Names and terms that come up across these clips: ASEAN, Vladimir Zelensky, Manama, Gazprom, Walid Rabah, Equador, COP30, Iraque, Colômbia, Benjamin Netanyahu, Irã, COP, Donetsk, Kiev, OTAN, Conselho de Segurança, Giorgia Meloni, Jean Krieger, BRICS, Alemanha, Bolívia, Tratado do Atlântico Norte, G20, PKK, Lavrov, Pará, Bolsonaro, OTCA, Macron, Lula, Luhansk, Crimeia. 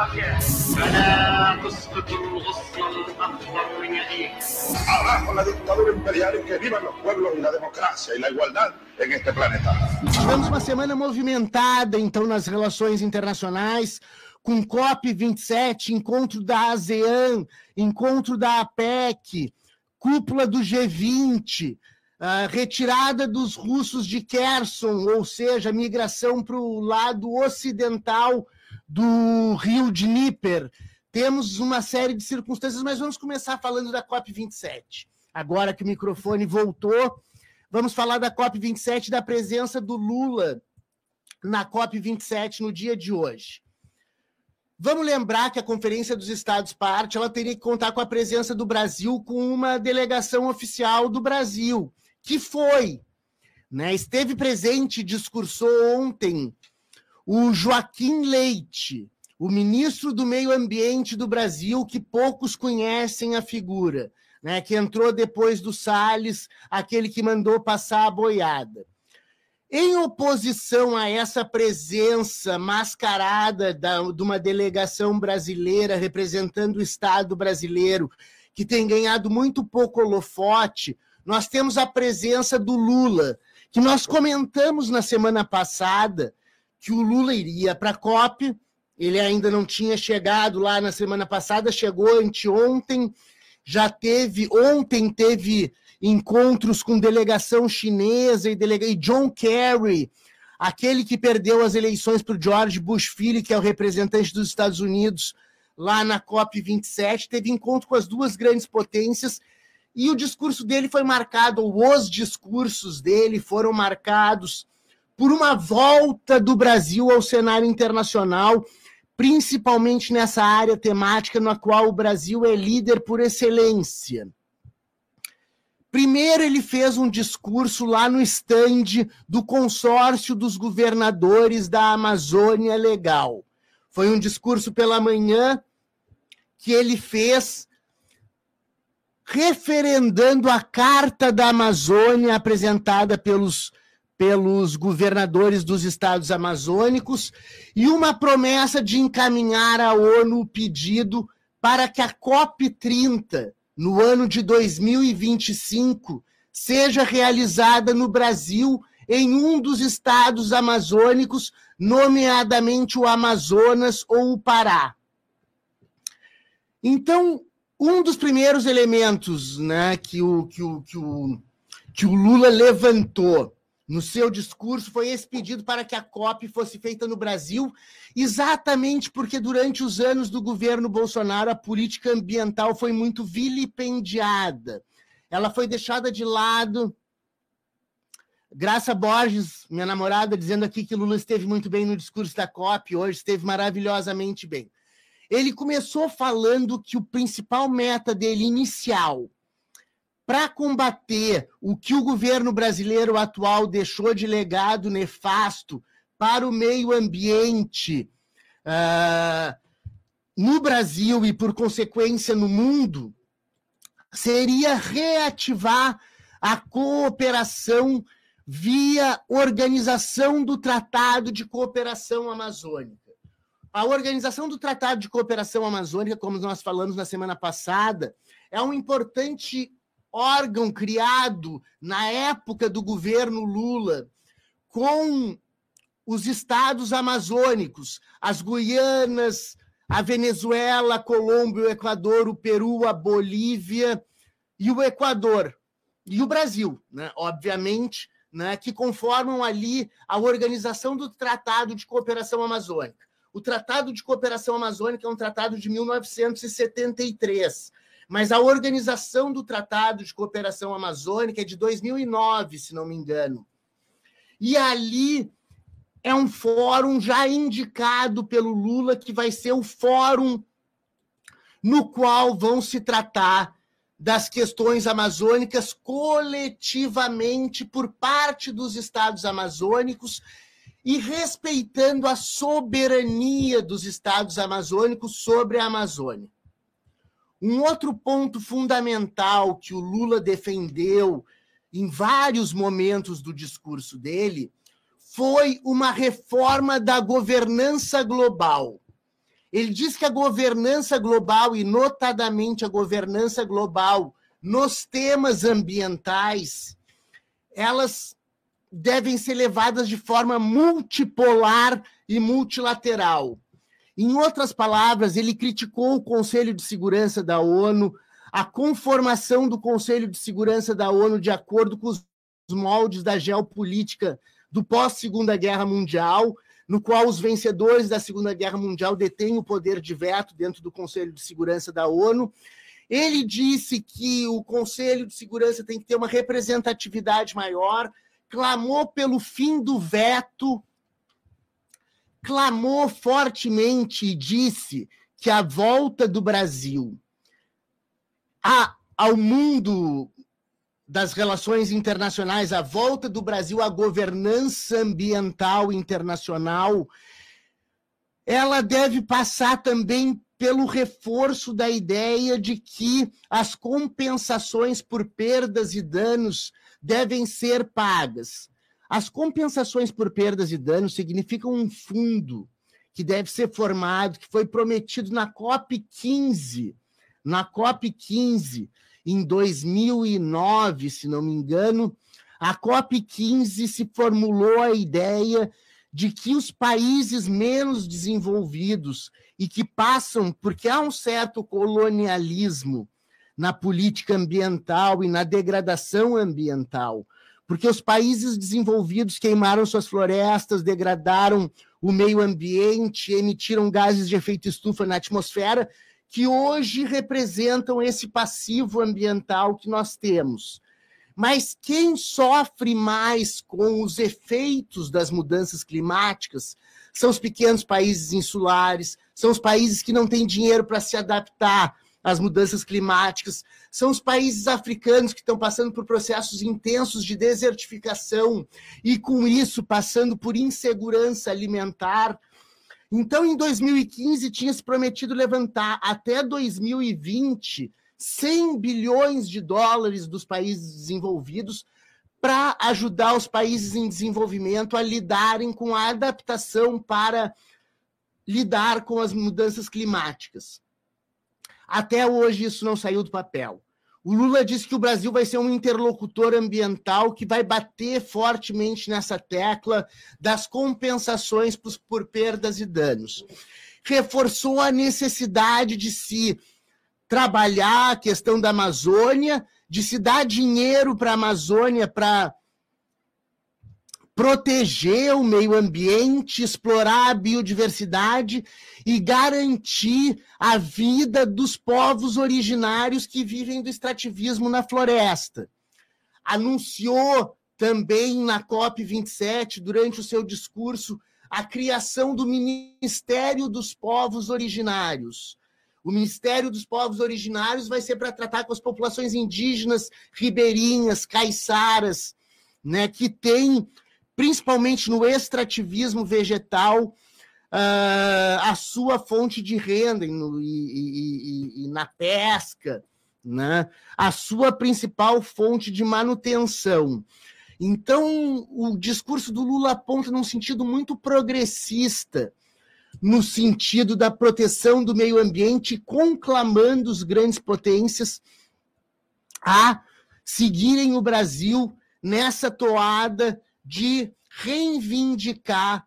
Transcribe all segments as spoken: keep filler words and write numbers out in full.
Abajo la ditadura imperial e que vivam os pueblos e a democracia e a igualdade em este planeta. Tivemos uma semana movimentada, então, nas relações internacionais, com COP vinte e sete, encontro da ASEAN, encontro da APEC, cúpula do G vinte, uh, retirada dos russos de Kherson, ou seja, migração para o lado ocidental do rio de Dnieper. Temos uma série de circunstâncias, mas vamos começar falando da COP vinte e sete. Agora que o microfone voltou, vamos falar da COP vinte e sete, da presença do Lula na COP vinte e sete no dia de hoje. Vamos lembrar que a Conferência dos Estados Parte, ela teria que contar com a presença do Brasil, com uma delegação oficial do Brasil, que foi, né, esteve presente, discursou ontem, o Joaquim Leite, o ministro do Meio Ambiente do Brasil, que poucos conhecem a figura, né, que entrou depois do Salles, aquele que mandou passar a boiada. Em oposição a essa presença mascarada da, de uma delegação brasileira representando o Estado brasileiro, que tem ganhado muito pouco holofote, nós temos a presença do Lula, que nós comentamos na semana passada que o Lula iria para a COP, ele ainda não tinha chegado lá na semana passada, chegou anteontem, já teve, ontem teve encontros com delegação chinesa e, delega... e John Kerry, aquele que perdeu as eleições para o George Bush filho, que é o representante dos Estados Unidos lá na COP vinte e sete, teve encontro com as duas grandes potências e o discurso dele foi marcado, ou os discursos dele foram marcados por uma volta do Brasil ao cenário internacional, principalmente nessa área temática na qual o Brasil é líder por excelência. Primeiro, ele fez um discurso lá no estande do Consórcio dos Governadores da Amazônia Legal. Foi um discurso pela manhã que ele fez referendando a Carta da Amazônia apresentada pelos, pelos governadores dos estados amazônicos e uma promessa de encaminhar à ONU o pedido para que a COP trinta, no ano de dois mil e vinte e cinco, seja realizada no Brasil em um dos estados amazônicos, nomeadamente o Amazonas ou o Pará. Então, um dos primeiros elementos, né, que, o, que, o, que, o, que o Lula levantou no seu discurso foi esse pedido para que a COP fosse feita no Brasil, exatamente porque durante os anos do governo Bolsonaro a política ambiental foi muito vilipendiada. Ela foi deixada de lado. Graça Borges, minha namorada, dizendo aqui que Lula esteve muito bem no discurso da COP, hoje esteve maravilhosamente bem. Ele começou falando que o principal meta dele inicial para combater o que o governo brasileiro atual deixou de legado nefasto para o meio ambiente uh, no Brasil e, por consequência, no mundo, seria reativar a cooperação via organização do Tratado de Cooperação Amazônica. A organização do Tratado de Cooperação Amazônica, como nós falamos na semana passada, é um importante órgão criado na época do governo Lula com os estados amazônicos, as Guianas, a Venezuela, a Colômbia, o Equador, o Peru, a Bolívia e o Equador. E o Brasil, né, obviamente, né, que conformam ali a organização do Tratado de Cooperação Amazônica. O Tratado de Cooperação Amazônica é um tratado de mil novecentos e setenta e três, mas a organização do Tratado de Cooperação Amazônica é de dois mil e nove, se não me engano. E ali é um fórum já indicado pelo Lula, que vai ser o fórum no qual vão se tratar das questões amazônicas coletivamente por parte dos estados amazônicos e respeitando a soberania dos estados amazônicos sobre a Amazônia. Um outro ponto fundamental que o Lula defendeu em vários momentos do discurso dele foi uma reforma da governança global. Ele diz que a governança global, e notadamente a governança global nos temas ambientais, elas devem ser levadas de forma multipolar e multilateral. Em outras palavras, ele criticou o Conselho de Segurança da ONU, a conformação do Conselho de Segurança da ONU de acordo com os moldes da geopolítica do pós-Segunda Guerra Mundial, no qual os vencedores da Segunda Guerra Mundial detêm o poder de veto dentro do Conselho de Segurança da ONU. Ele disse que o Conselho de Segurança tem que ter uma representatividade maior, clamou pelo fim do veto, clamou fortemente e disse que a volta do Brasil a, ao mundo das relações internacionais, a volta do Brasil à governança ambiental internacional, ela deve passar também pelo reforço da ideia de que as compensações por perdas e danos devem ser pagas. As compensações por perdas e danos significam um fundo que deve ser formado, que foi prometido na COP quinze, na COP quinze, em dois mil e nove, se não me engano. A COP quinze se formulou a ideia de que os países menos desenvolvidos e que passam, porque há um certo colonialismo na política ambiental e na degradação ambiental, porque os países desenvolvidos queimaram suas florestas, degradaram o meio ambiente, emitiram gases de efeito estufa na atmosfera, que hoje representam esse passivo ambiental que nós temos. Mas quem sofre mais com os efeitos das mudanças climáticas são os pequenos países insulares, são os países que não têm dinheiro para se adaptar às mudanças climáticas, são os países africanos que estão passando por processos intensos de desertificação e, com isso, passando por insegurança alimentar. Então, em dois mil e quinze, tinha-se prometido levantar até dois mil e vinte cem bilhões de dólares dos países desenvolvidos para ajudar os países em desenvolvimento a lidarem com a adaptação para lidar com as mudanças climáticas. Até hoje isso não saiu do papel. O Lula disse que o Brasil vai ser um interlocutor ambiental que vai bater fortemente nessa tecla das compensações por perdas e danos. Reforçou a necessidade de se trabalhar a questão da Amazônia, de se dar dinheiro para a Amazônia para proteger o meio ambiente, explorar a biodiversidade e garantir a vida dos povos originários que vivem do extrativismo na floresta. Anunciou também na COP vinte e sete, durante o seu discurso, a criação do Ministério dos Povos Originários. O Ministério dos Povos Originários vai ser para tratar com as populações indígenas, ribeirinhas, caiçaras, né, que tem, principalmente no extrativismo vegetal, uh, a sua fonte de renda e, no, e, e, e na pesca, né, a sua principal fonte de manutenção. Então, o discurso do Lula aponta num sentido muito progressista, no sentido da proteção do meio ambiente, conclamando as grandes potências a seguirem o Brasil nessa toada de reivindicar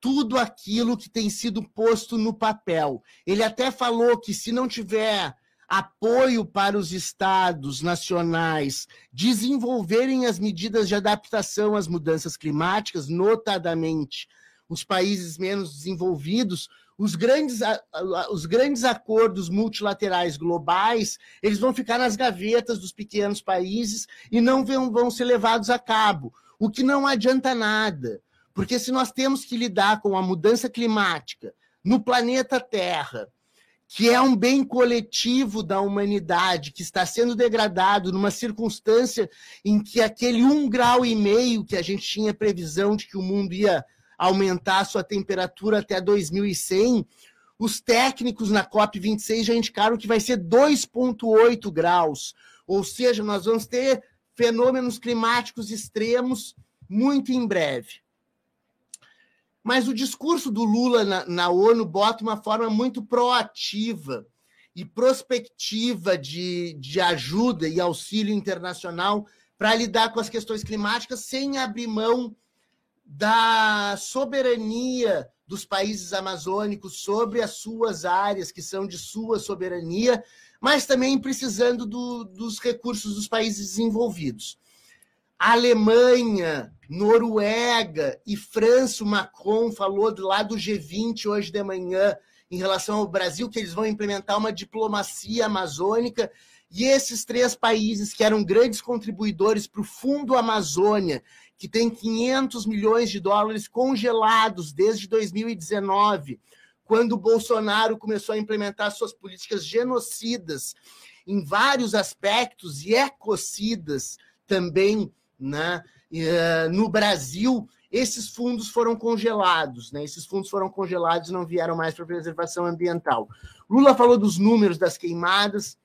tudo aquilo que tem sido posto no papel. Ele até falou que, se não tiver apoio para os estados nacionais desenvolverem as medidas de adaptação às mudanças climáticas, notadamente os países menos desenvolvidos, os grandes, os grandes acordos multilaterais globais, eles vão ficar nas gavetas dos pequenos países e não vão, vão ser levados a cabo, o que não adianta nada, porque se nós temos que lidar com a mudança climática no planeta Terra, que é um bem coletivo da humanidade, que está sendo degradado numa circunstância em que aquele um grau e meio que a gente tinha previsão de que o mundo ia aumentar a sua temperatura até dois mil e cem, os técnicos na COP vinte e seis já indicaram que vai ser dois vírgula oito graus, ou seja, nós vamos ter fenômenos climáticos extremos muito em breve. Mas o discurso do Lula na, na ONU bota uma forma muito proativa e prospectiva de, de ajuda e auxílio internacional para lidar com as questões climáticas sem abrir mão da soberania dos países amazônicos sobre as suas áreas, que são de sua soberania, mas também precisando do, dos recursos dos países desenvolvidos. A Alemanha, Noruega e França, o Macron falou lá do G vinte hoje de manhã em relação ao Brasil, que eles vão implementar uma diplomacia amazônica, e esses três países que eram grandes contribuidores para o Fundo Amazônia, que tem quinhentos milhões de dólares congelados desde dois mil e dezenove, quando o Bolsonaro começou a implementar suas políticas genocidas em vários aspectos e ecocidas também, né? No Brasil, esses fundos foram congelados, né? Esses fundos foram congelados e não vieram mais para a preservação ambiental. Lula falou dos números das queimadas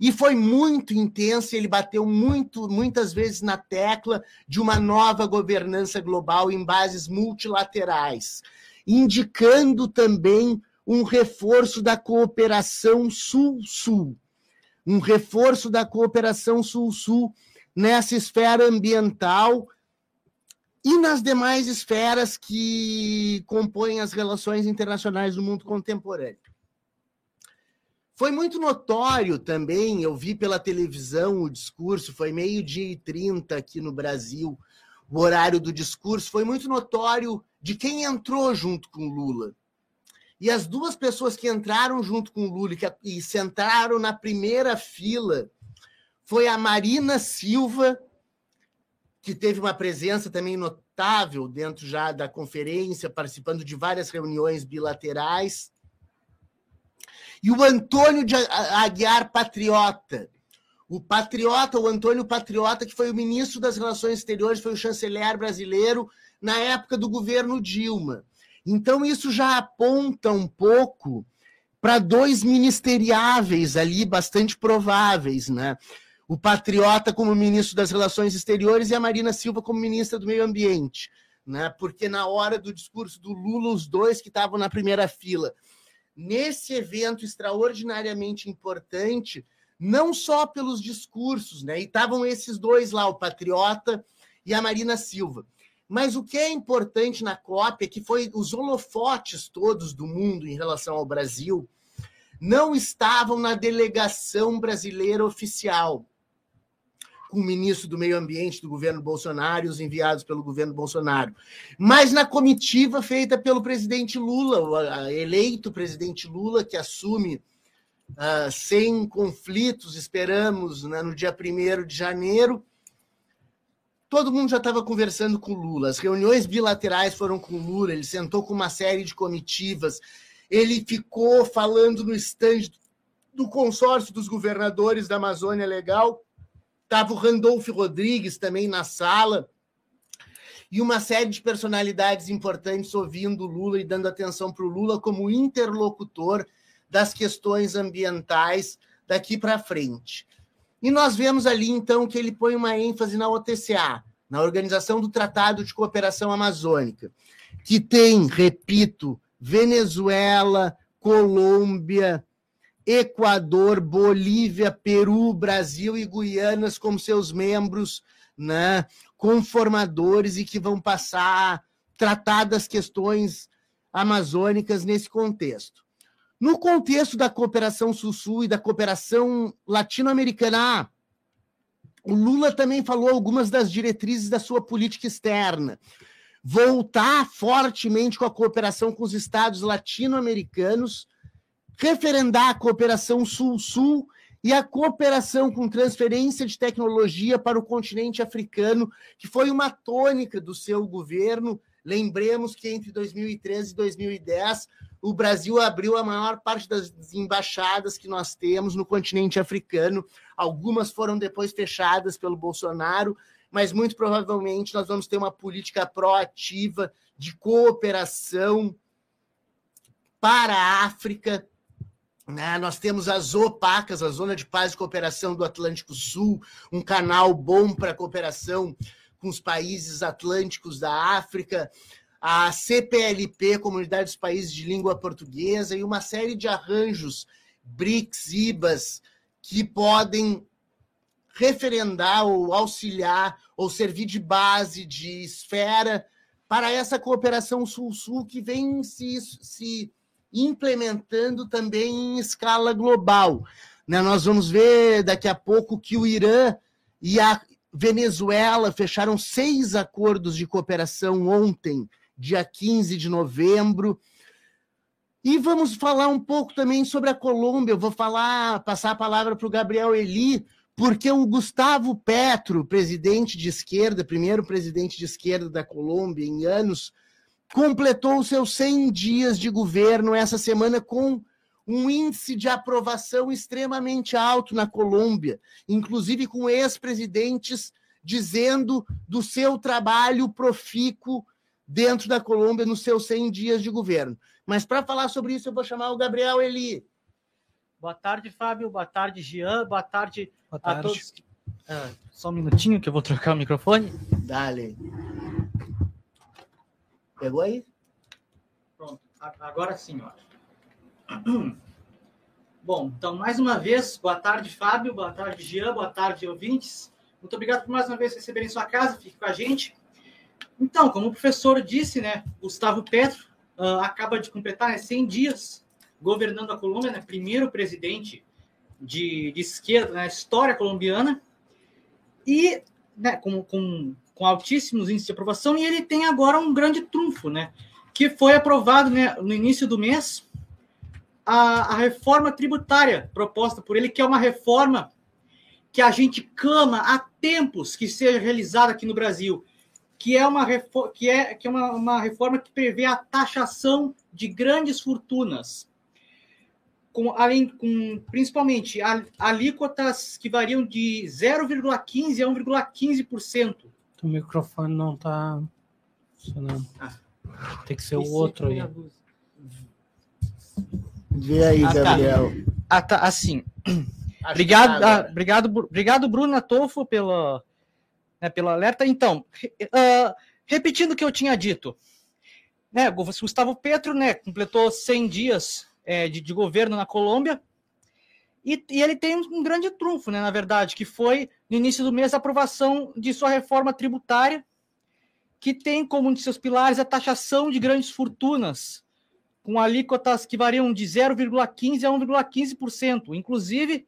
e foi muito intenso, ele bateu muito, muitas vezes na tecla de uma nova governança global em bases multilaterais, indicando também um reforço da cooperação sul-sul, um reforço da cooperação sul-sul nessa esfera ambiental e nas demais esferas que compõem as relações internacionais do mundo contemporâneo. Foi muito notório também, eu vi pela televisão o discurso, foi meio-dia e trinta aqui no Brasil, o horário do discurso, foi muito notório de quem entrou junto com Lula. E as duas pessoas que entraram junto com Lula e sentaram na primeira fila foi a Marina Silva, que teve uma presença também notável dentro já da conferência, participando de várias reuniões bilaterais, e o Antônio de Aguiar Patriota. O Patriota, o Antônio Patriota, que foi o ministro das Relações Exteriores, foi o chanceler brasileiro na época do governo Dilma. Então, isso já aponta um pouco para dois ministeriáveis ali, bastante prováveis, né? O Patriota como ministro das Relações Exteriores e a Marina Silva como ministra do Meio Ambiente, né? Porque na hora do discurso do Lula, os dois que estavam na primeira fila. Nesse evento extraordinariamente importante, não só pelos discursos, né? E estavam esses dois lá, o Patriota e a Marina Silva. Mas o que é importante na COP é que foi os holofotes todos do mundo em relação ao Brasil não estavam na delegação brasileira oficial, com o ministro do Meio Ambiente do governo Bolsonaro e os enviados pelo governo Bolsonaro, mas na comitiva feita pelo presidente Lula, o eleito presidente Lula, que assume uh, sem conflitos, esperamos, né, no dia primeiro de janeiro, todo mundo já estava conversando com o Lula, as reuniões bilaterais foram com o Lula, ele sentou com uma série de comitivas, ele ficou falando no estande do consórcio dos governadores da Amazônia Legal, estava o Randolfo Rodrigues também na sala, e uma série de personalidades importantes ouvindo o Lula e dando atenção para o Lula como interlocutor das questões ambientais daqui para frente. E nós vemos ali, então, que ele põe uma ênfase na O T C A, na Organização do Tratado de Cooperação Amazônica, que tem, repito, Venezuela, Colômbia, Equador, Bolívia, Peru, Brasil e Guianas como seus membros, né, conformadores e que vão passar a tratar das questões amazônicas nesse contexto. No contexto da cooperação sul-sul e da cooperação latino-americana, o Lula também falou algumas das diretrizes da sua política externa. Voltar fortemente com a cooperação com os estados latino-americanos, referendar a cooperação sul-sul e a cooperação com transferência de tecnologia para o continente africano, que foi uma tônica do seu governo. Lembremos que entre dois mil e treze e dois mil e dez, o Brasil abriu a maior parte das embaixadas que nós temos no continente africano. Algumas foram depois fechadas pelo Bolsonaro, mas muito provavelmente nós vamos ter uma política proativa de cooperação para a África. Né? Nós temos as OPACAS, a Zona de Paz e Cooperação do Atlântico Sul, um canal bom para cooperação com os países atlânticos da África. a C P L P, Comunidade dos Países de Língua Portuguesa, e uma série de arranjos, BRICS, I B A S, que podem referendar ou auxiliar ou servir de base, de esfera para essa cooperação sul-sul que vem se, se implementando também em escala global. Né? Nós vamos ver daqui a pouco que o Irã e a Venezuela fecharam seis acordos de cooperação ontem, dia quinze de novembro. E vamos falar um pouco também sobre a Colômbia. Eu vou falar, passar a palavra para o Gabriel Eli, porque o Gustavo Petro, presidente de esquerda, primeiro presidente de esquerda da Colômbia em anos, completou os seus cem dias de governo essa semana com um índice de aprovação extremamente alto na Colômbia, inclusive com ex-presidentes dizendo do seu trabalho profícuo dentro da Colômbia nos seus cem dias de governo. Mas para falar sobre isso eu vou chamar o Gabriel Eli. Boa tarde, Fábio. Boa tarde, Jean. Boa tarde, Boa tarde. a todos. Ah, só um minutinho que eu vou trocar o microfone. Dale. Pegou aí? Pronto. Agora sim, ó. Bom, então, mais uma vez, boa tarde, Fábio, boa tarde, Jean, boa tarde, ouvintes. Muito obrigado por mais uma vez receberem sua casa, fique com a gente. Então, como o professor disse, né, Gustavo Petro uh, acaba de completar, né, cem dias governando a Colômbia, né, primeiro presidente de, de esquerda na, né, história colombiana, e, né, com, com, com altíssimos índices de aprovação, e ele tem agora um grande trunfo, né, que foi aprovado, né, no início do mês, A, a reforma tributária proposta por ele, que é uma reforma que a gente clama há tempos que seja realizada aqui no Brasil, que é uma, que é, que é uma, uma reforma que prevê a taxação de grandes fortunas, com, além, com, principalmente alíquotas que variam de zero vírgula quinze por cento a um vírgula quinze por cento. O microfone não está funcionando. Ah. Tem que ser o outro aí. Vê aí, ah, Gabriel. Tá. Ah, tá, assim. Obrigado, ah, obrigado, obrigado, Bruno Atolfo, pelo, né, pelo alerta. Então, uh, repetindo o que eu tinha dito, né, Gustavo Petro, né, completou cem dias é, de, de governo na Colômbia e, e ele tem um grande trunfo, né, na verdade, que foi, no início do mês, a aprovação de sua reforma tributária, que tem como um de seus pilares a taxação de grandes fortunas, com alíquotas que variam de zero vírgula quinze por cento a um vírgula quinze por cento. Inclusive,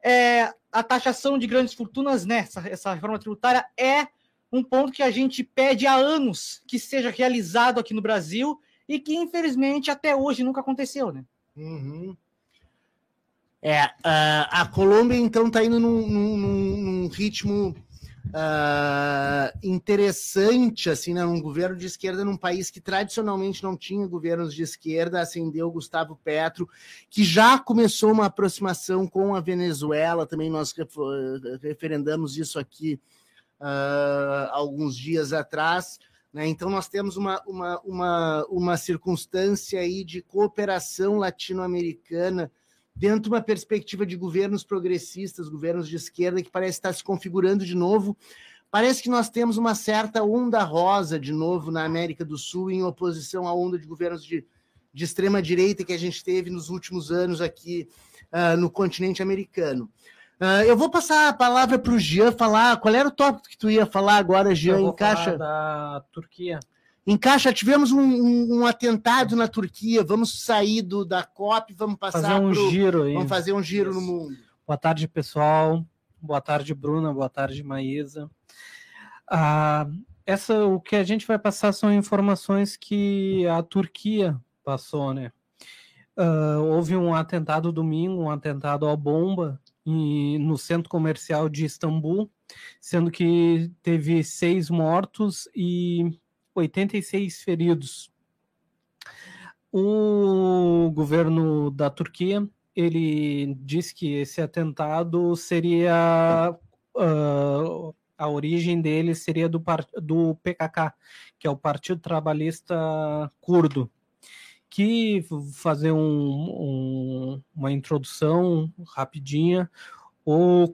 é, a taxação de grandes fortunas, né, essa, essa reforma tributária, é um ponto que a gente pede há anos que seja realizado aqui no Brasil e que, infelizmente, até hoje nunca aconteceu. Né? Uhum. É, a Colômbia, então, está indo num, num, num ritmo... Uh, interessante, assim, né? Um governo de esquerda num país que tradicionalmente não tinha governos de esquerda, ascendeu Gustavo Petro, que já começou uma aproximação com a Venezuela, também nós referendamos isso aqui uh, alguns dias atrás, né? Então nós temos uma, uma, uma, uma circunstância aí de cooperação latino-americana dentro de uma perspectiva de governos progressistas, governos de esquerda, que parece estar se configurando de novo. Parece que nós temos uma certa onda rosa de novo na América do Sul, em oposição à onda de governos de, de extrema-direita que a gente teve nos últimos anos aqui uh, no continente americano. Uh, eu vou passar a palavra para o Jean falar. Qual era o tópico que tu ia falar agora, Jean? Eu vou Encaixa... falar da Turquia. Encaixa, tivemos um, um, um atentado na Turquia, vamos sair do, da C O P, vamos passar fazer um pro, giro aí. Vamos fazer um giro Isso. no mundo. Boa tarde, pessoal. Boa tarde, Bruna. Boa tarde, Maísa. Ah, essa, o que a gente vai passar são informações que a Turquia passou, né? Ah, houve um atentado domingo, um atentado à bomba em, no centro comercial de Istambul, sendo que teve seis mortos e oitenta e seis feridos. O governo da Turquia, ele diz que esse atentado seria, uh, a origem dele seria do, do P K K, que é o Partido Trabalhista Curdo, que, vou fazer um, um, uma introdução rapidinha, o,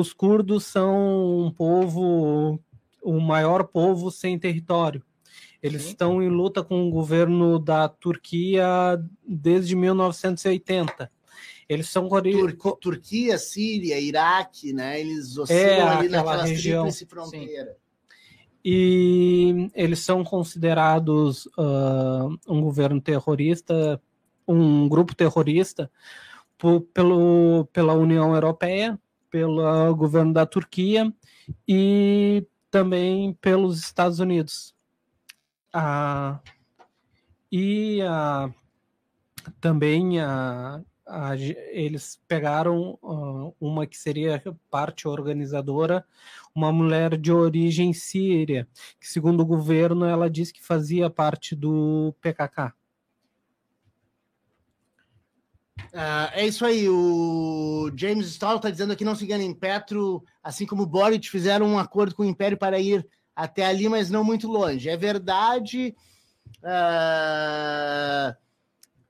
os curdos são um povo... o maior povo sem território. Eles estão em luta com o governo da Turquia desde mil novecentos e oitenta. Eles são... Tur- Turquia, Síria, Iraque, né? Eles oscilam é, ali naquela região, tríplice fronteira. Sim. E eles são considerados uh, um governo terrorista, um grupo terrorista, por, pelo, pela União Europeia, pelo governo da Turquia e também pelos Estados Unidos. Ah, e ah, também ah, ah, eles pegaram ah, uma que seria parte organizadora, uma mulher de origem síria, que segundo o governo ela disse que fazia parte do P K K. Ah, é isso aí, o James Stall está dizendo aqui, não se enganem, Petro, assim como Boric, fizeram um acordo com o Império para ir até ali, mas não muito longe. É verdade, uh,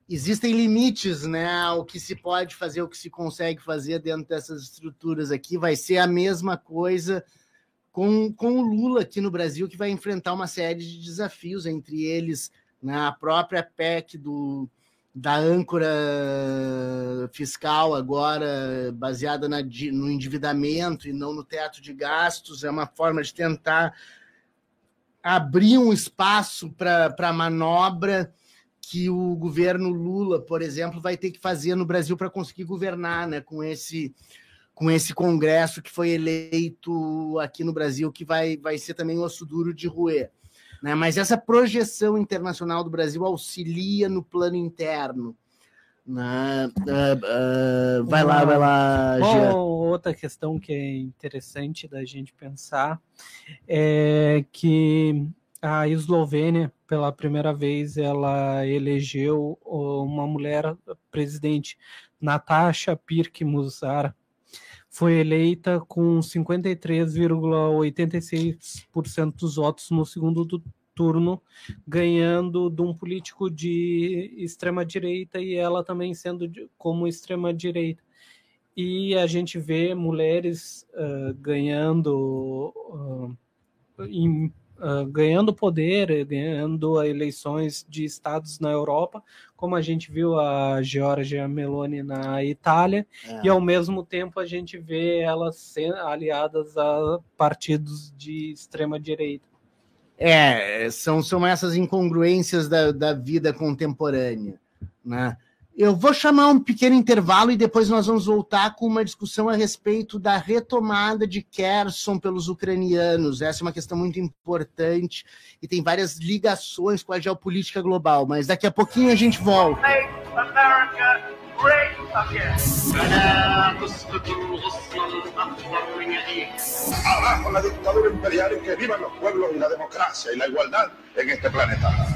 existem limites, né, ao que se pode fazer, ao que se consegue fazer dentro dessas estruturas aqui. Vai ser a mesma coisa com, com o Lula aqui no Brasil, que vai enfrentar uma série de desafios, entre eles, né, a própria P E C do, da âncora fiscal agora, baseada na, no endividamento e não no teto de gastos. É uma forma de tentar abrir um espaço para a manobra que o governo Lula, por exemplo, vai ter que fazer no Brasil para conseguir governar, né, com esse, com esse Congresso que foi eleito aqui no Brasil, que vai, vai ser também o osso duro de roer. Né? Mas essa projeção internacional do Brasil auxilia no plano interno. Né? Uh, uh, vai Uma, lá, vai lá, Jean. Outra questão que é interessante da gente pensar é que a Eslovênia, pela primeira vez, ela elegeu uma mulher presidente. Natasha Pirk Musar foi eleita com cinquenta e três vírgula oitenta e seis por cento dos votos no segundo do turno, ganhando de um político de extrema-direita e ela também sendo de, como extrema-direita. E a gente vê mulheres uh, ganhando uh, em Uh, ganhando poder, ganhando eleições de estados na Europa, como a gente viu a Giorgia Meloni na Itália, é. E ao mesmo tempo a gente vê elas sendo aliadas a partidos de extrema-direita. É, são, são essas incongruências da, da vida contemporânea, né? Eu vou chamar um pequeno intervalo e depois nós vamos voltar com uma discussão a respeito da retomada de Kherson pelos ucranianos. Essa é uma questão muito importante e tem várias ligações com a geopolítica global, mas daqui a pouquinho a gente volta.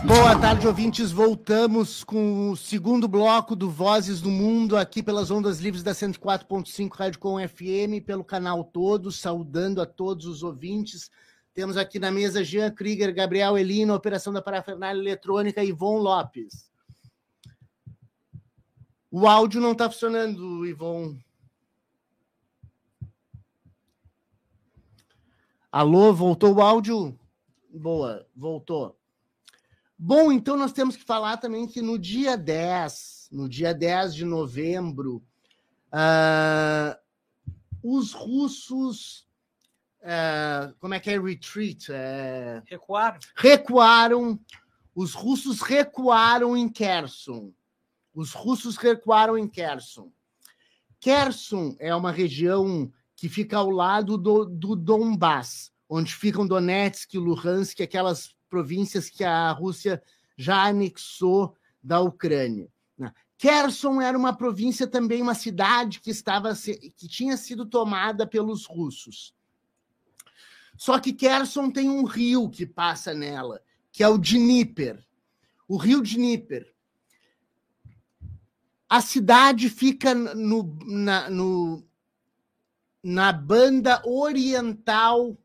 Boa tarde, ouvintes. Voltamos com o segundo bloco do Vozes do Mundo, aqui pelas ondas livres da cento e quatro ponto cinco Rádio Com F M, pelo canal todo, saudando a todos os ouvintes. Temos aqui na mesa Jean Krieger, Gabriel Eli, na operação da parafernália eletrônica, Ivon Lopes. O áudio não está funcionando, Ivon. Alô, voltou o áudio? Boa, voltou. Bom, então nós temos que falar também que no dia dez, no dia dez de novembro, uh, os russos, uh, como é que é retreat? Uh, recuaram. Recuaram, os russos recuaram em Kherson. Os russos recuaram em Kherson. Kherson é uma região que fica ao lado do, do Donbass, onde ficam Donetsk e Luhansk, aquelas províncias que a Rússia já anexou da Ucrânia. Kherson era uma província também, uma cidade que, estava, que tinha sido tomada pelos russos. Só que Kherson tem um rio que passa nela, que é o Dnieper. O rio Dnieper. A cidade fica no, na, no, na banda oriental,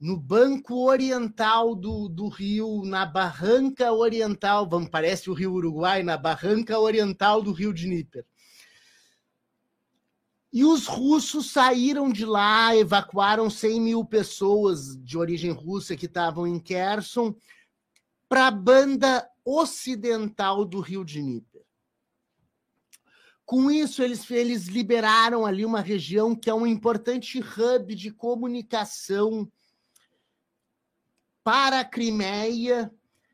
no banco oriental do, do rio, na barranca oriental, vamos, parece o rio Uruguai, na barranca oriental do rio Dnieper. E os russos saíram de lá, evacuaram cem mil pessoas de origem russa que estavam em Kherson, para a banda ocidental do Rio de Níper. Com isso, eles, eles liberaram ali uma região que é um importante hub de comunicação para a Crimeia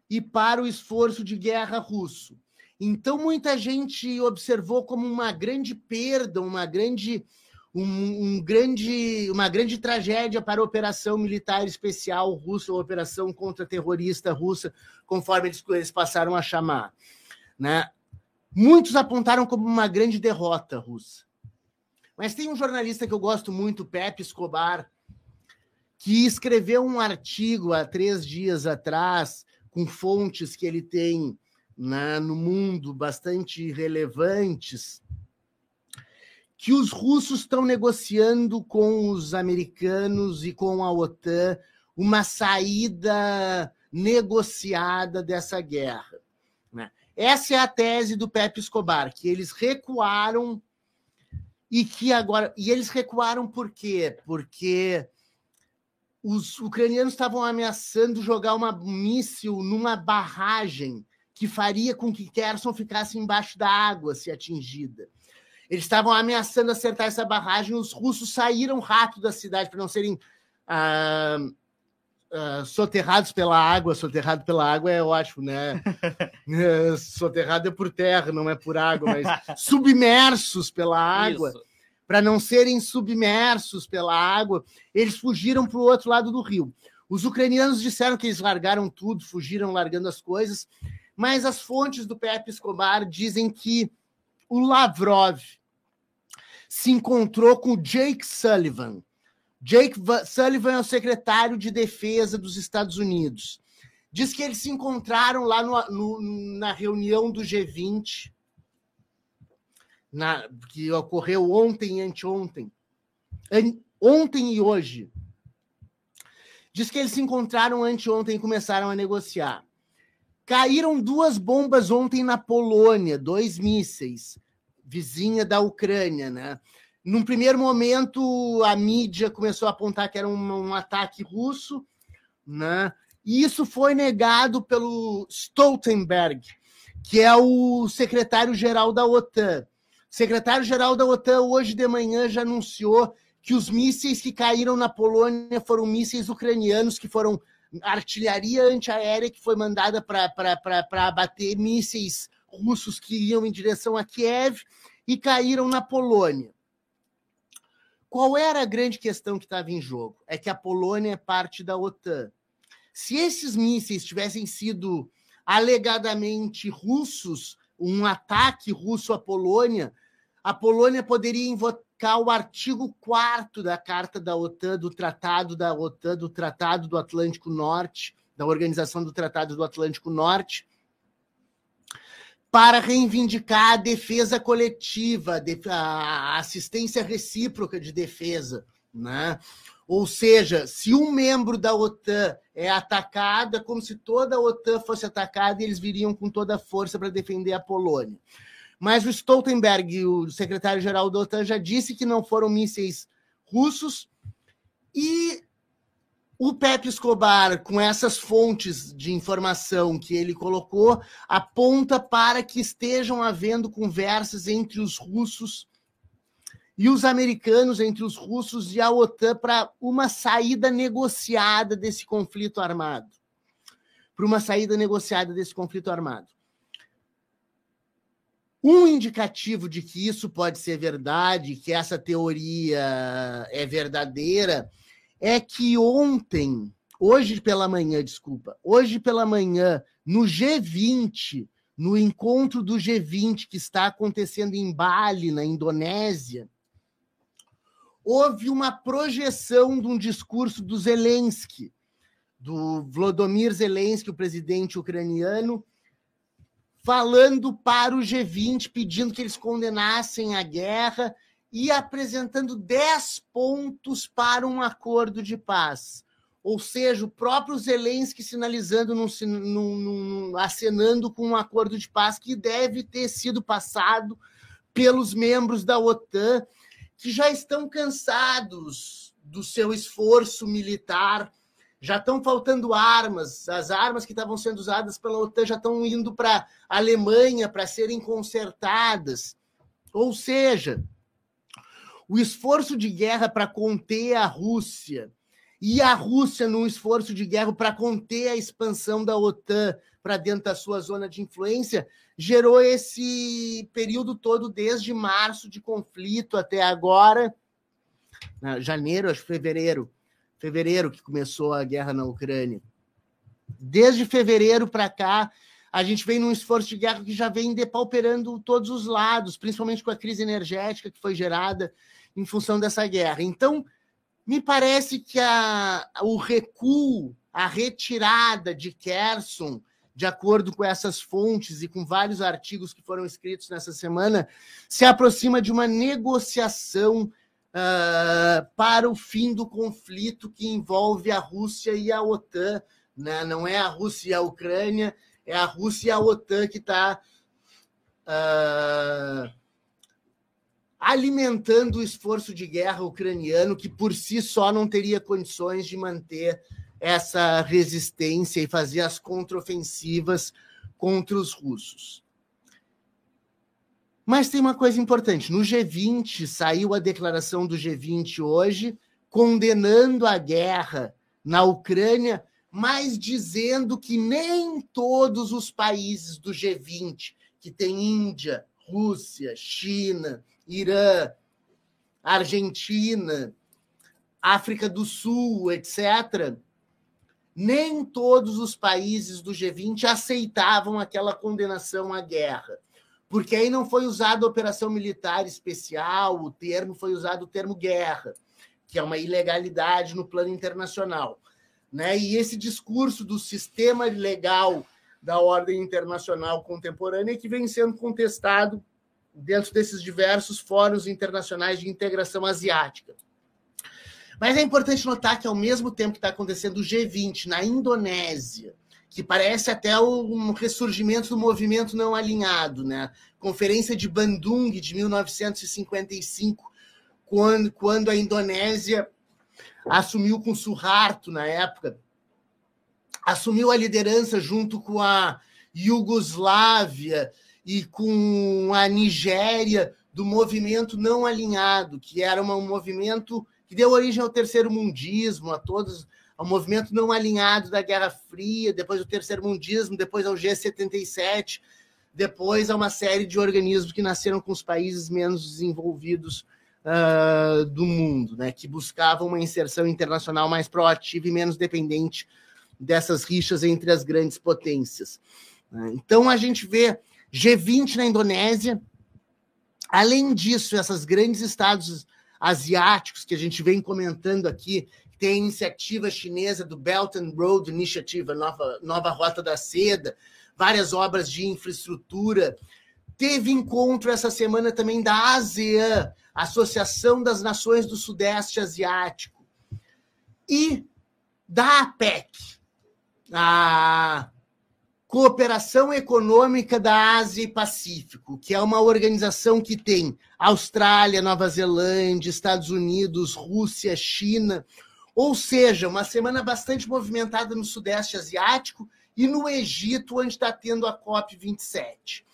e para o esforço de guerra russo. Então, muita gente observou como uma grande perda, uma grande, um, um grande, uma grande tragédia para a operação militar especial russa, ou operação contra-terrorista russa, conforme eles, eles passaram a chamar, né? Muitos apontaram como uma grande derrota russa. Mas tem um jornalista que eu gosto muito, Pepe Escobar, que escreveu um artigo há três dias atrás, com fontes que ele tem na, no mundo bastante relevantes, que os russos estão negociando com os americanos e com a OTAN uma saída negociada dessa guerra, né? Essa é a tese do Pepe Escobar, que eles recuaram e que agora... E eles recuaram por quê? Porque os ucranianos estavam ameaçando jogar uma, um míssil numa barragem que faria com que Kherson ficasse embaixo da água se atingida. Eles estavam ameaçando acertar essa barragem, os russos saíram rápido da cidade para não serem ah, ah, soterrados pela água. Soterrado pela água é ótimo, né? Soterrado é por terra, não é por água, mas submersos pela água. Isso. Para não serem submersos pela água, eles fugiram para o outro lado do rio. Os ucranianos disseram que eles largaram tudo, fugiram largando as coisas, mas as fontes do Pepe Escobar dizem que o Lavrov se encontrou com o Jake Sullivan. Jake Sullivan é o secretário de Defesa dos Estados Unidos. Diz que eles se encontraram lá no, no, na reunião do G vinte, Na, que ocorreu ontem e anteontem, an, ontem e hoje. Diz que eles se encontraram anteontem e começaram a negociar. Caíram duas bombas ontem na Polônia, dois mísseis, vizinha da Ucrânia, né? Num primeiro momento, a mídia começou a apontar que era um, um ataque russo, né? E isso foi negado pelo Stoltenberg, que é o secretário-geral da OTAN. Secretário-geral da OTAN hoje de manhã já anunciou que os mísseis que caíram na Polônia foram mísseis ucranianos, que foram artilharia antiaérea que foi mandada para abater mísseis russos que iam em direção a Kiev e caíram na Polônia. Qual era a grande questão que estava em jogo? É que a Polônia é parte da OTAN. Se esses mísseis tivessem sido alegadamente russos, um ataque russo à Polônia, a Polônia poderia invocar o artigo quarto da Carta da OTAN, do Tratado da OTAN, do Tratado do Atlântico Norte, da Organização do Tratado do Atlântico Norte, para reivindicar a defesa coletiva, a assistência recíproca de defesa, né? Ou seja, se um membro da OTAN é atacado, é como se toda a OTAN fosse atacada e eles viriam com toda a força para defender a Polônia. Mas o Stoltenberg, o secretário-geral da OTAN, já disse que não foram mísseis russos, e o Pepe Escobar, com essas fontes de informação que ele colocou, aponta para que estejam havendo conversas entre os russos e os americanos, entre os russos e a OTAN, para uma saída negociada desse conflito armado. Para uma saída negociada desse conflito armado. Um indicativo de que isso pode ser verdade, que essa teoria é verdadeira, é que ontem, hoje pela manhã, desculpa, hoje pela manhã, no G vinte, no encontro do G vinte que está acontecendo em Bali, na Indonésia, houve uma projeção de um discurso do Zelensky, do Vladimir Zelensky, o presidente ucraniano, falando para o G vinte, pedindo que eles condenassem a guerra e apresentando dez pontos para um acordo de paz. Ou seja, o próprio Zelensky sinalizando, num, num, num, acenando com um acordo de paz que deve ter sido passado pelos membros da OTAN, que já estão cansados do seu esforço militar, Já estão faltando armas, as armas que estavam sendo usadas pela OTAN já estão indo para a Alemanha para serem consertadas. Ou seja, o esforço de guerra para conter a Rússia e a Rússia num esforço de guerra para conter a expansão da OTAN para dentro da sua zona de influência gerou esse período todo desde março de conflito até agora, janeiro, acho fevereiro, fevereiro que começou a guerra na Ucrânia. Desde fevereiro para cá, a gente vem num esforço de guerra que já vem depauperando todos os lados, principalmente com a crise energética que foi gerada em função dessa guerra. Então, me parece que a, o recuo, a retirada de Kherson, de acordo com essas fontes e com vários artigos que foram escritos nessa semana, se aproxima de uma negociação uh, para o fim do conflito que envolve a Rússia e a OTAN, né? Não é a Rússia e a Ucrânia, é a Rússia e a OTAN que está uh, alimentando o esforço de guerra ucraniano, que por si só não teria condições de manter essa resistência e fazer as contraofensivas contra os russos. Mas tem uma coisa importante. No G vinte, saiu a declaração do G vinte hoje, condenando a guerra na Ucrânia, mas dizendo que nem todos os países do G vinte, que tem Índia, Rússia, China, Irã, Argentina, África do Sul, etcétera, nem todos os países do G vinte aceitavam aquela condenação à guerra, porque aí não foi usada operação militar especial, o termo foi usado o termo guerra, que é uma ilegalidade no plano internacional. Né? E esse discurso do sistema legal da ordem internacional contemporânea que vem sendo contestado dentro desses diversos fóruns internacionais de integração asiática. Mas é importante notar que, ao mesmo tempo que está acontecendo o G vinte na Indonésia, que parece até um ressurgimento do movimento não alinhado, né? Conferência de Bandung de mil novecentos e cinquenta e cinco, quando, quando a Indonésia assumiu com Suharto, na época, assumiu a liderança junto com a Iugoslávia e com a Nigéria do movimento não alinhado, que era um movimento que deu origem ao terceiro mundismo, a todos, ao movimento não alinhado da Guerra Fria, depois ao terceiro mundismo, depois ao G setenta e sete, depois a uma série de organismos que nasceram com os países menos desenvolvidos Uh, do mundo, né, que buscavam uma inserção internacional mais proativa e menos dependente dessas rixas entre as grandes potências. Então, a gente vê G vinte na Indonésia. Além disso, esses grandes estados asiáticos que a gente vem comentando aqui, tem a iniciativa chinesa do Belt and Road Initiative, nova, nova Rota da Seda, várias obras de infraestrutura. Teve encontro essa semana também da ASEAN, Associação das Nações do Sudeste Asiático, e da APEC, a Cooperação Econômica da Ásia e Pacífico, que é uma organização que tem Austrália, Nova Zelândia, Estados Unidos, Rússia, China, ou seja, uma semana bastante movimentada no Sudeste Asiático e no Egito, onde está tendo a COP vinte e sete.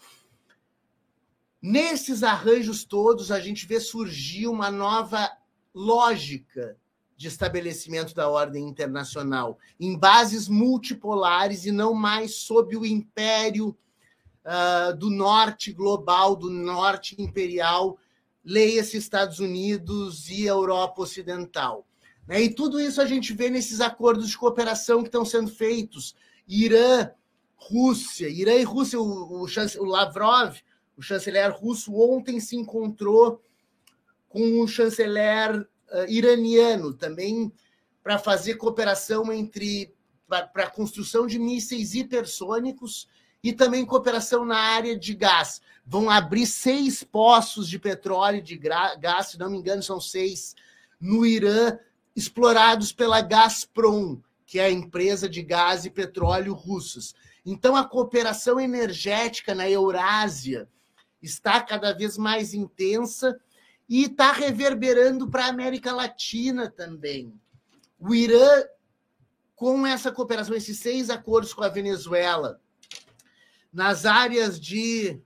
Nesses arranjos todos, a gente vê surgir uma nova lógica de estabelecimento da ordem internacional, em bases multipolares e não mais sob o império uh, do norte global, do norte imperial, leia-se Estados Unidos e Europa Ocidental. Né? E tudo isso a gente vê nesses acordos de cooperação que estão sendo feitos. Irã, Rússia, Irã e Rússia, o, o, o Lavrov, o chanceler russo ontem se encontrou com o chanceler uh, iraniano, também para fazer cooperação entre para a construção de mísseis hipersônicos e também cooperação na área de gás. Vão abrir seis poços de petróleo e de gra, gás, se não me engano, são seis, no Irã, explorados pela Gazprom, que é a empresa de gás e petróleo russas. Então, a cooperação energética na Eurásia está cada vez mais intensa e está reverberando para a América Latina também. O Irã com essa cooperação, esses seis acordos com a Venezuela, nas áreas de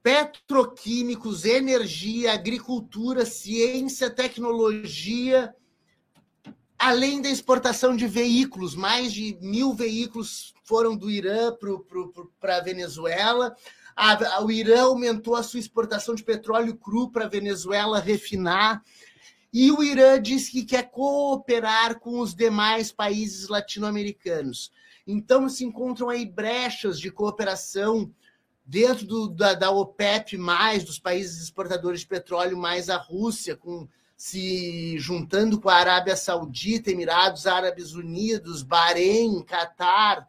petroquímicos, energia, agricultura, ciência, tecnologia, além da exportação de veículos, mais de mil veículos foram do Irã para a Venezuela. A, o Irã aumentou a sua exportação de petróleo cru para a Venezuela refinar. E o Irã diz que quer cooperar com os demais países latino-americanos. Então, se encontram aí brechas de cooperação dentro do, da, da OPEP+, dos países exportadores de petróleo, mais a Rússia, com... se juntando com a Arábia Saudita, Emirados Árabes Unidos, Bahrein, Catar,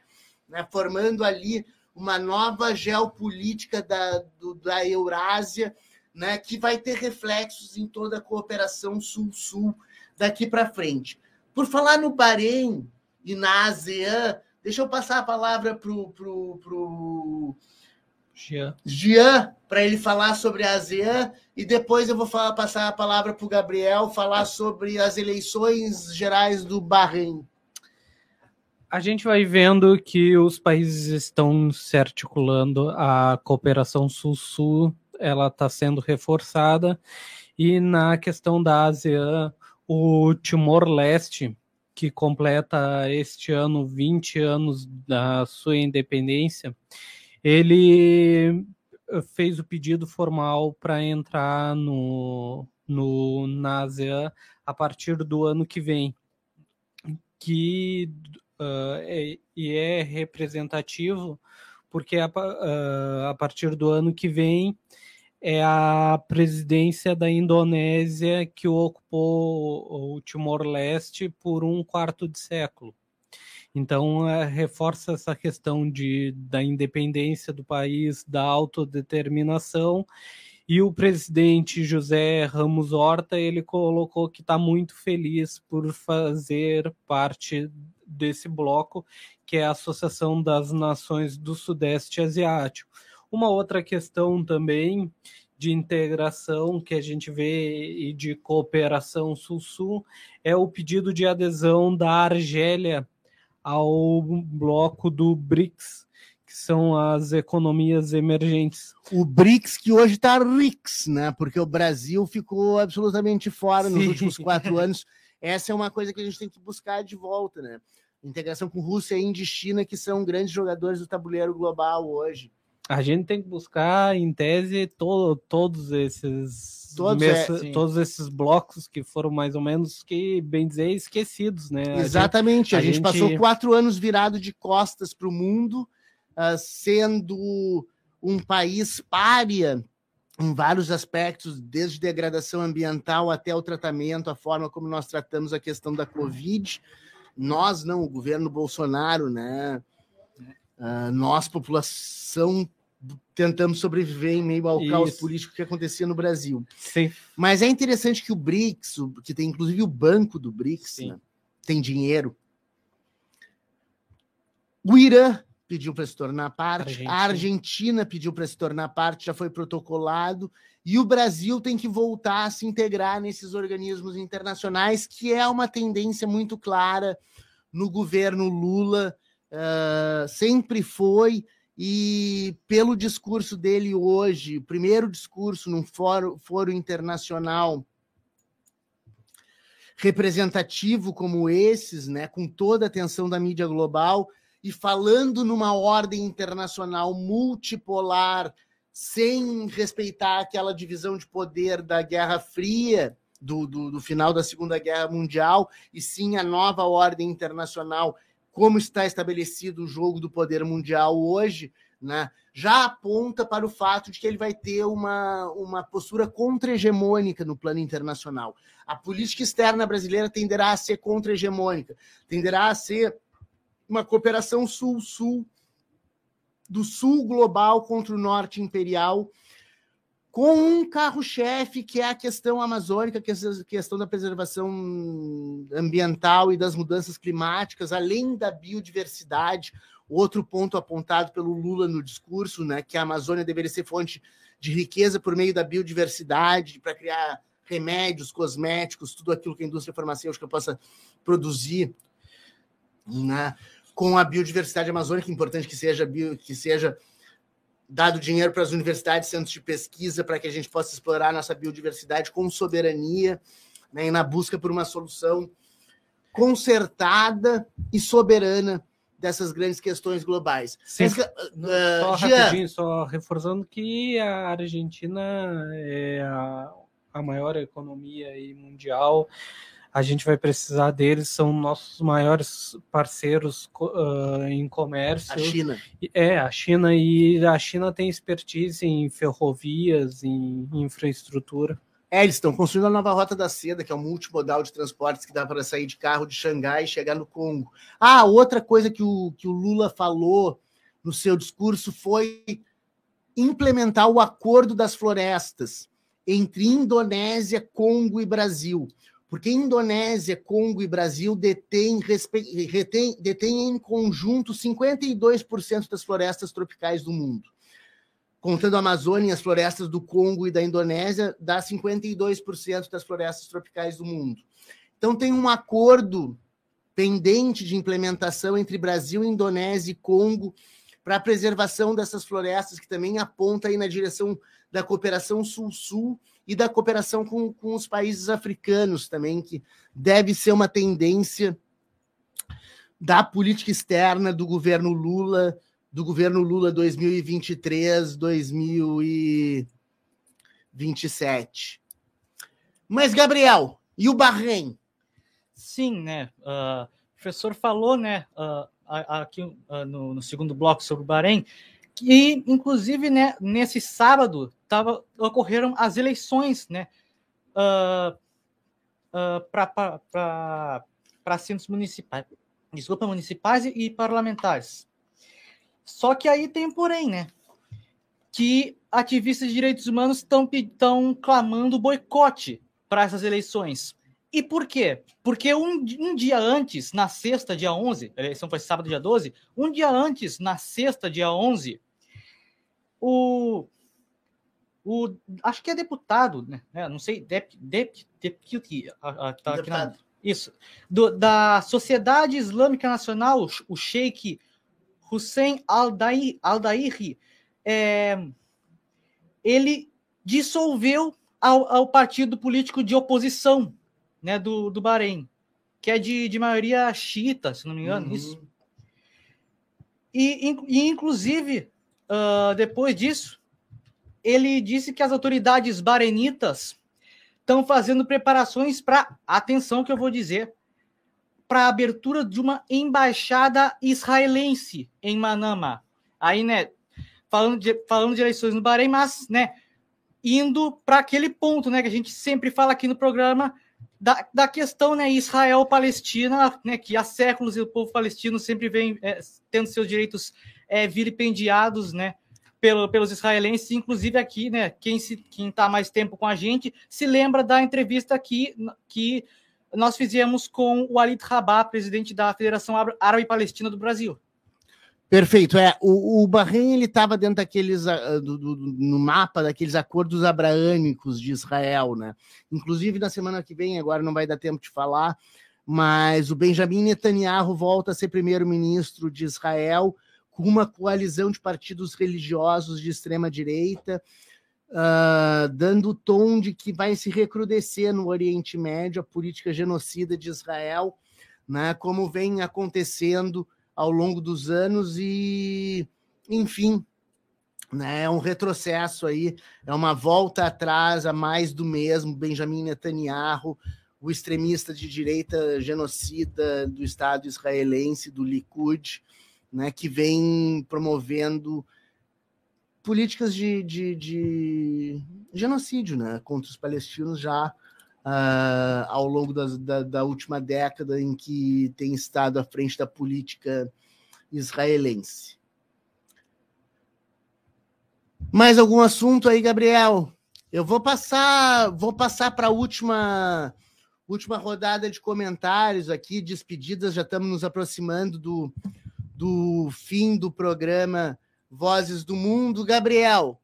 né, formando ali uma nova geopolítica da, do, da Eurásia, né, que vai ter reflexos em toda a cooperação sul-sul daqui para frente. Por falar no Bahrein e na ASEAN, deixa eu passar a palavra para o... Pro, pro... Jean, para ele falar sobre a ASEAN, e depois eu vou falar, passar a palavra para o Gabriel falar sobre as eleições gerais do Bahrein. A gente vai vendo que os países estão se articulando, a cooperação sul-sul ela está sendo reforçada, e na questão da ASEAN, o Timor-Leste, que completa este ano vinte anos da sua independência, ele fez o pedido formal para entrar no, no, na ASEAN a partir do ano que vem, que uh, é, e é representativo, porque a, uh, a partir do ano que vem é a presidência da Indonésia que ocupou o Timor-Leste por um quarto de século. Então, uh, reforça essa questão de, da independência do país, da autodeterminação, e o presidente José Ramos Horta, ele colocou que está muito feliz por fazer parte desse bloco, que é a Associação das Nações do Sudeste Asiático. Uma outra questão também de integração que a gente vê e de cooperação sul-sul é o pedido de adesão da Argélia ao bloco do BRICS, que são as economias emergentes. O BRICS, que hoje está R I C S, né? Porque o Brasil ficou absolutamente fora. Sim. Nos últimos quatro anos. Essa é uma coisa que a gente tem que buscar de volta, né? Integração com Rússia, Índia e China, que são grandes jogadores do tabuleiro global hoje. A gente tem que buscar, em tese, to- todos esses todos, mes- é, todos esses blocos que foram mais ou menos, que bem dizer, esquecidos, né? Exatamente. A gente, a a gente, gente... passou quatro anos virado de costas para o mundo, uh, sendo um país pária em vários aspectos, desde degradação ambiental até o tratamento, a forma como nós tratamos a questão da Covid. Nós não, o governo Bolsonaro, né? Uh, nós, população... tentamos sobreviver em meio ao caos político que acontecia no Brasil. Sim. Mas é interessante que o BRICS, que tem inclusive o banco do BRICS, né, tem dinheiro. O Irã pediu para se tornar parte, a Argentina, a Argentina pediu para se tornar parte, já foi protocolado, e o Brasil tem que voltar a se integrar nesses organismos internacionais, que é uma tendência muito clara no governo Lula, uh, sempre foi. E pelo discurso dele hoje, primeiro discurso num fórum, fórum internacional representativo como esses, né, com toda a atenção da mídia global, e falando numa ordem internacional multipolar, sem respeitar aquela divisão de poder da Guerra Fria, do, do, do final da Segunda Guerra Mundial, e sim a nova ordem internacional, como está estabelecido o jogo do poder mundial hoje, né, já aponta para o fato de que ele vai ter uma, uma postura contra-hegemônica no plano internacional. A política externa brasileira tenderá a ser contra-hegemônica, tenderá a ser uma cooperação sul-sul, do sul global contra o norte imperial, com um carro-chefe, que é a questão amazônica, que é a questão da preservação ambiental e das mudanças climáticas, além da biodiversidade, outro ponto apontado pelo Lula no discurso, né, que a Amazônia deveria ser fonte de riqueza por meio da biodiversidade, para criar remédios, cosméticos, tudo aquilo que a indústria farmacêutica possa produzir, né, com a biodiversidade amazônica. É importante que seja, bio, que seja dado dinheiro para as universidades, centros de pesquisa, para que a gente possa explorar a nossa biodiversidade com soberania, né, e na busca por uma solução concertada e soberana dessas grandes questões globais. Sim. Mas, só uh, rapidinho, Jean... só reforçando que a Argentina é a, a maior economia aí mundial, a gente vai precisar deles, são nossos maiores parceiros uh, em comércio. A China. É, a China, e a China tem expertise em ferrovias, em infraestrutura. É, eles estão construindo a nova Rota da Seda, que é um multimodal de transportes que dá para sair de carro de Xangai e chegar no Congo. Ah, outra coisa que o, que o Lula falou no seu discurso foi implementar o acordo das florestas entre Indonésia, Congo e Brasil, porque Indonésia, Congo e Brasil detêm retém, detém em conjunto cinquenta e dois por cento das florestas tropicais do mundo. Contando a Amazônia e as florestas do Congo e da Indonésia, dá cinquenta e dois por cento das florestas tropicais do mundo. Então, tem um acordo pendente de implementação entre Brasil, Indonésia e Congo para a preservação dessas florestas, que também aponta aí na direção da cooperação sul-sul e da cooperação com, com os países africanos também, que deve ser uma tendência da política externa do governo Lula, do governo Lula dois mil e vinte e três, dois mil e vinte e sete. Mas, Gabriel, e o Bahrein? Sim, né? Uh, o professor falou, né, uh, aqui uh, no, no segundo bloco sobre o Bahrein, que, inclusive, né, nesse sábado tava, ocorreram as eleições, né, uh, uh, para assentos municipais, desculpa, municipais e parlamentares. Só que aí tem porém, né? Que ativistas de direitos humanos estão clamando boicote para essas eleições. E por quê? Porque um, um dia antes, na sexta, dia onze, a eleição foi sábado, dia doze, um dia antes, na sexta, dia onze, o, o acho que é deputado, né? Não sei, deputy, deputy, deputy, tá aqui na, isso, do, da Sociedade Islâmica Nacional, o sheik Hussein Al-Dairi, é, ele dissolveu ao, ao partido político de oposição, né, do, do Bahrein, que é de, de maioria xiita, se não me engano. Uhum. Isso. E, e inclusive, uh, depois disso, ele disse que as autoridades bahreinitas estão fazendo preparações para, atenção que eu vou dizer, para a abertura de uma embaixada israelense em Manama. Aí, né, falando de, falando de eleições no Bahrein, mas, né, indo para aquele ponto, né, que a gente sempre fala aqui no programa, da, da questão, né, Israel-Palestina, né, que há séculos o povo palestino sempre vem é, tendo seus direitos é, vilipendiados, né, pelo, pelos israelenses. Inclusive aqui, né, quem está mais tempo com a gente se lembra da entrevista aqui que nós fizemos com o Walid Rabah, presidente da Federação Árabe Palestina do Brasil. Perfeito. É, o, o Bahrein, ele estava dentro daqueles, do, do, no mapa daqueles acordos abraâmicos de Israel, né? Inclusive, na semana que vem, agora não vai dar tempo de falar, mas o Benjamin Netanyahu volta a ser primeiro-ministro de Israel com uma coalizão de partidos religiosos de extrema-direita, Uh, dando o tom de que vai se recrudescer no Oriente Médio a política genocida de Israel, né, como vem acontecendo ao longo dos anos e, enfim, né, é um retrocesso aí, é uma volta atrás a mais do mesmo. Benjamin Netanyahu, o extremista de direita genocida do Estado israelense, do Likud, né, que vem promovendo políticas de, de, de genocídio, né, contra os palestinos já uh, ao longo das, da, da última década, em que tem estado à frente da política israelense. Mais algum assunto aí, Gabriel? Eu vou passar, vou passar para a última, última rodada de comentários aqui, despedidas. Já estamos nos aproximando do, do fim do programa Vozes do Mundo. Gabriel,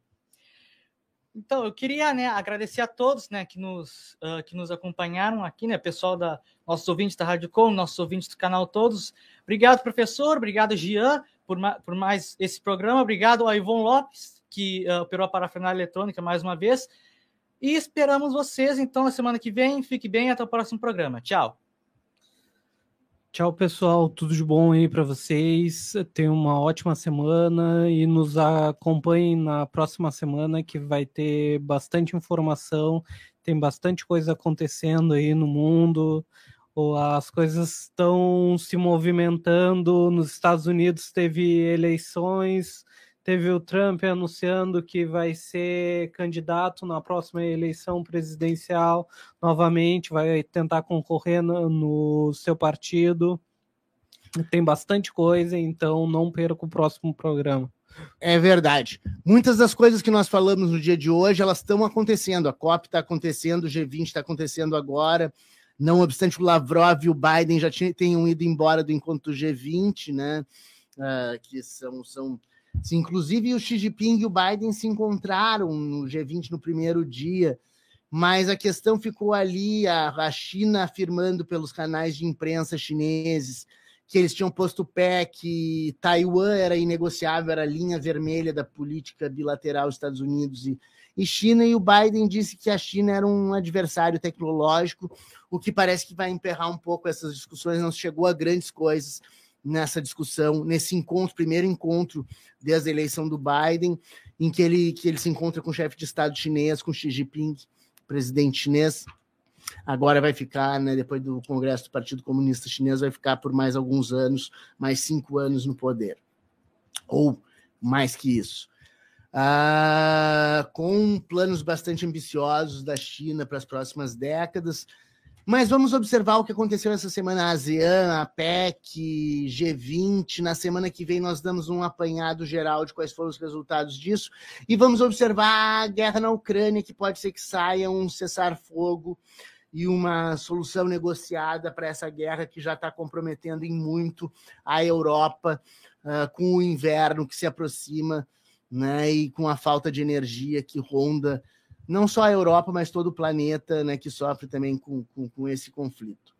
Então, eu queria, né, agradecer a todos, né, que, nos, uh, que nos acompanharam aqui, né, pessoal da nossos ouvintes da Rádio Com, nossos ouvintes do canal todos. Obrigado, professor, obrigado, Gian, por, ma- por mais esse programa, obrigado a Ivon Lopes, que uh, operou a parafernália eletrônica mais uma vez. E esperamos vocês, então, na semana que vem. Fique bem, até o próximo programa. Tchau. Tchau, pessoal. Tudo de bom aí para vocês. Tenham uma ótima semana e nos acompanhem na próxima semana, que vai ter bastante informação, tem bastante coisa acontecendo aí no mundo. As coisas estão se movimentando. Nos Estados Unidos teve eleições, teve o Trump anunciando que vai ser candidato na próxima eleição presidencial novamente, vai tentar concorrer no, no seu partido. Tem bastante coisa, então não perca o próximo programa. É verdade. Muitas das coisas que nós falamos no dia de hoje, elas estão acontecendo. A COP está acontecendo, o G vinte está acontecendo agora. Não obstante, o Lavrov e o Biden já tinham, tinham ido embora do encontro do G vinte, né? Uh, que são... são... Sim, inclusive o Xi Jinping e o Biden se encontraram no G vinte no primeiro dia, mas a questão ficou ali, a, a China afirmando pelos canais de imprensa chineses que eles tinham posto o pé, que Taiwan era inegociável, era a linha vermelha da política bilateral Estados Unidos e, e China, e o Biden disse que a China era um adversário tecnológico, o que parece que vai emperrar um pouco essas discussões, não chegou a grandes coisas nessa discussão, nesse encontro, primeiro encontro desde a eleição do Biden, em que ele, que ele se encontra com o chefe de Estado chinês, com Xi Jinping, presidente chinês. Agora vai ficar, né, depois do Congresso do Partido Comunista Chinês, vai ficar por mais alguns anos, mais cinco anos no poder. Ou mais que isso. Ah, com planos bastante ambiciosos da China para as próximas décadas. Mas vamos observar o que aconteceu essa semana, a ASEAN, a APEC, G vinte. Na semana que vem nós damos um apanhado geral de quais foram os resultados disso. E vamos observar a guerra na Ucrânia, que pode ser que saia um cessar-fogo e uma solução negociada para essa guerra que já está comprometendo em muito a Europa, uh, com o inverno que se aproxima, né, e com a falta de energia que ronda não só a Europa, mas todo o planeta, né, que sofre também com, com, com esse conflito,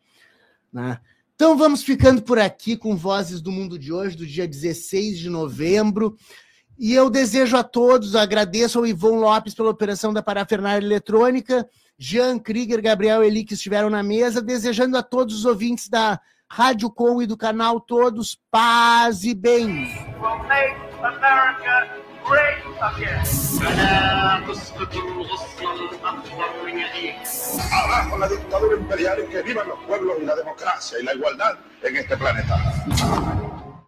né? Então vamos ficando por aqui com Vozes do Mundo de hoje, do dia dezesseis de novembro. E eu desejo a todos, agradeço ao Ivon Lopes pela operação da parafernália eletrônica, Jean Krieger, Gabriel Eli, que estiveram na mesa, desejando a todos os ouvintes da Rádio Com e do canal todos paz e bem. أنا قصة غصن أكبر من يديك. Abajo la dictadura imperial y que vivan los pueblos y la democracia y la igualdad en este planeta.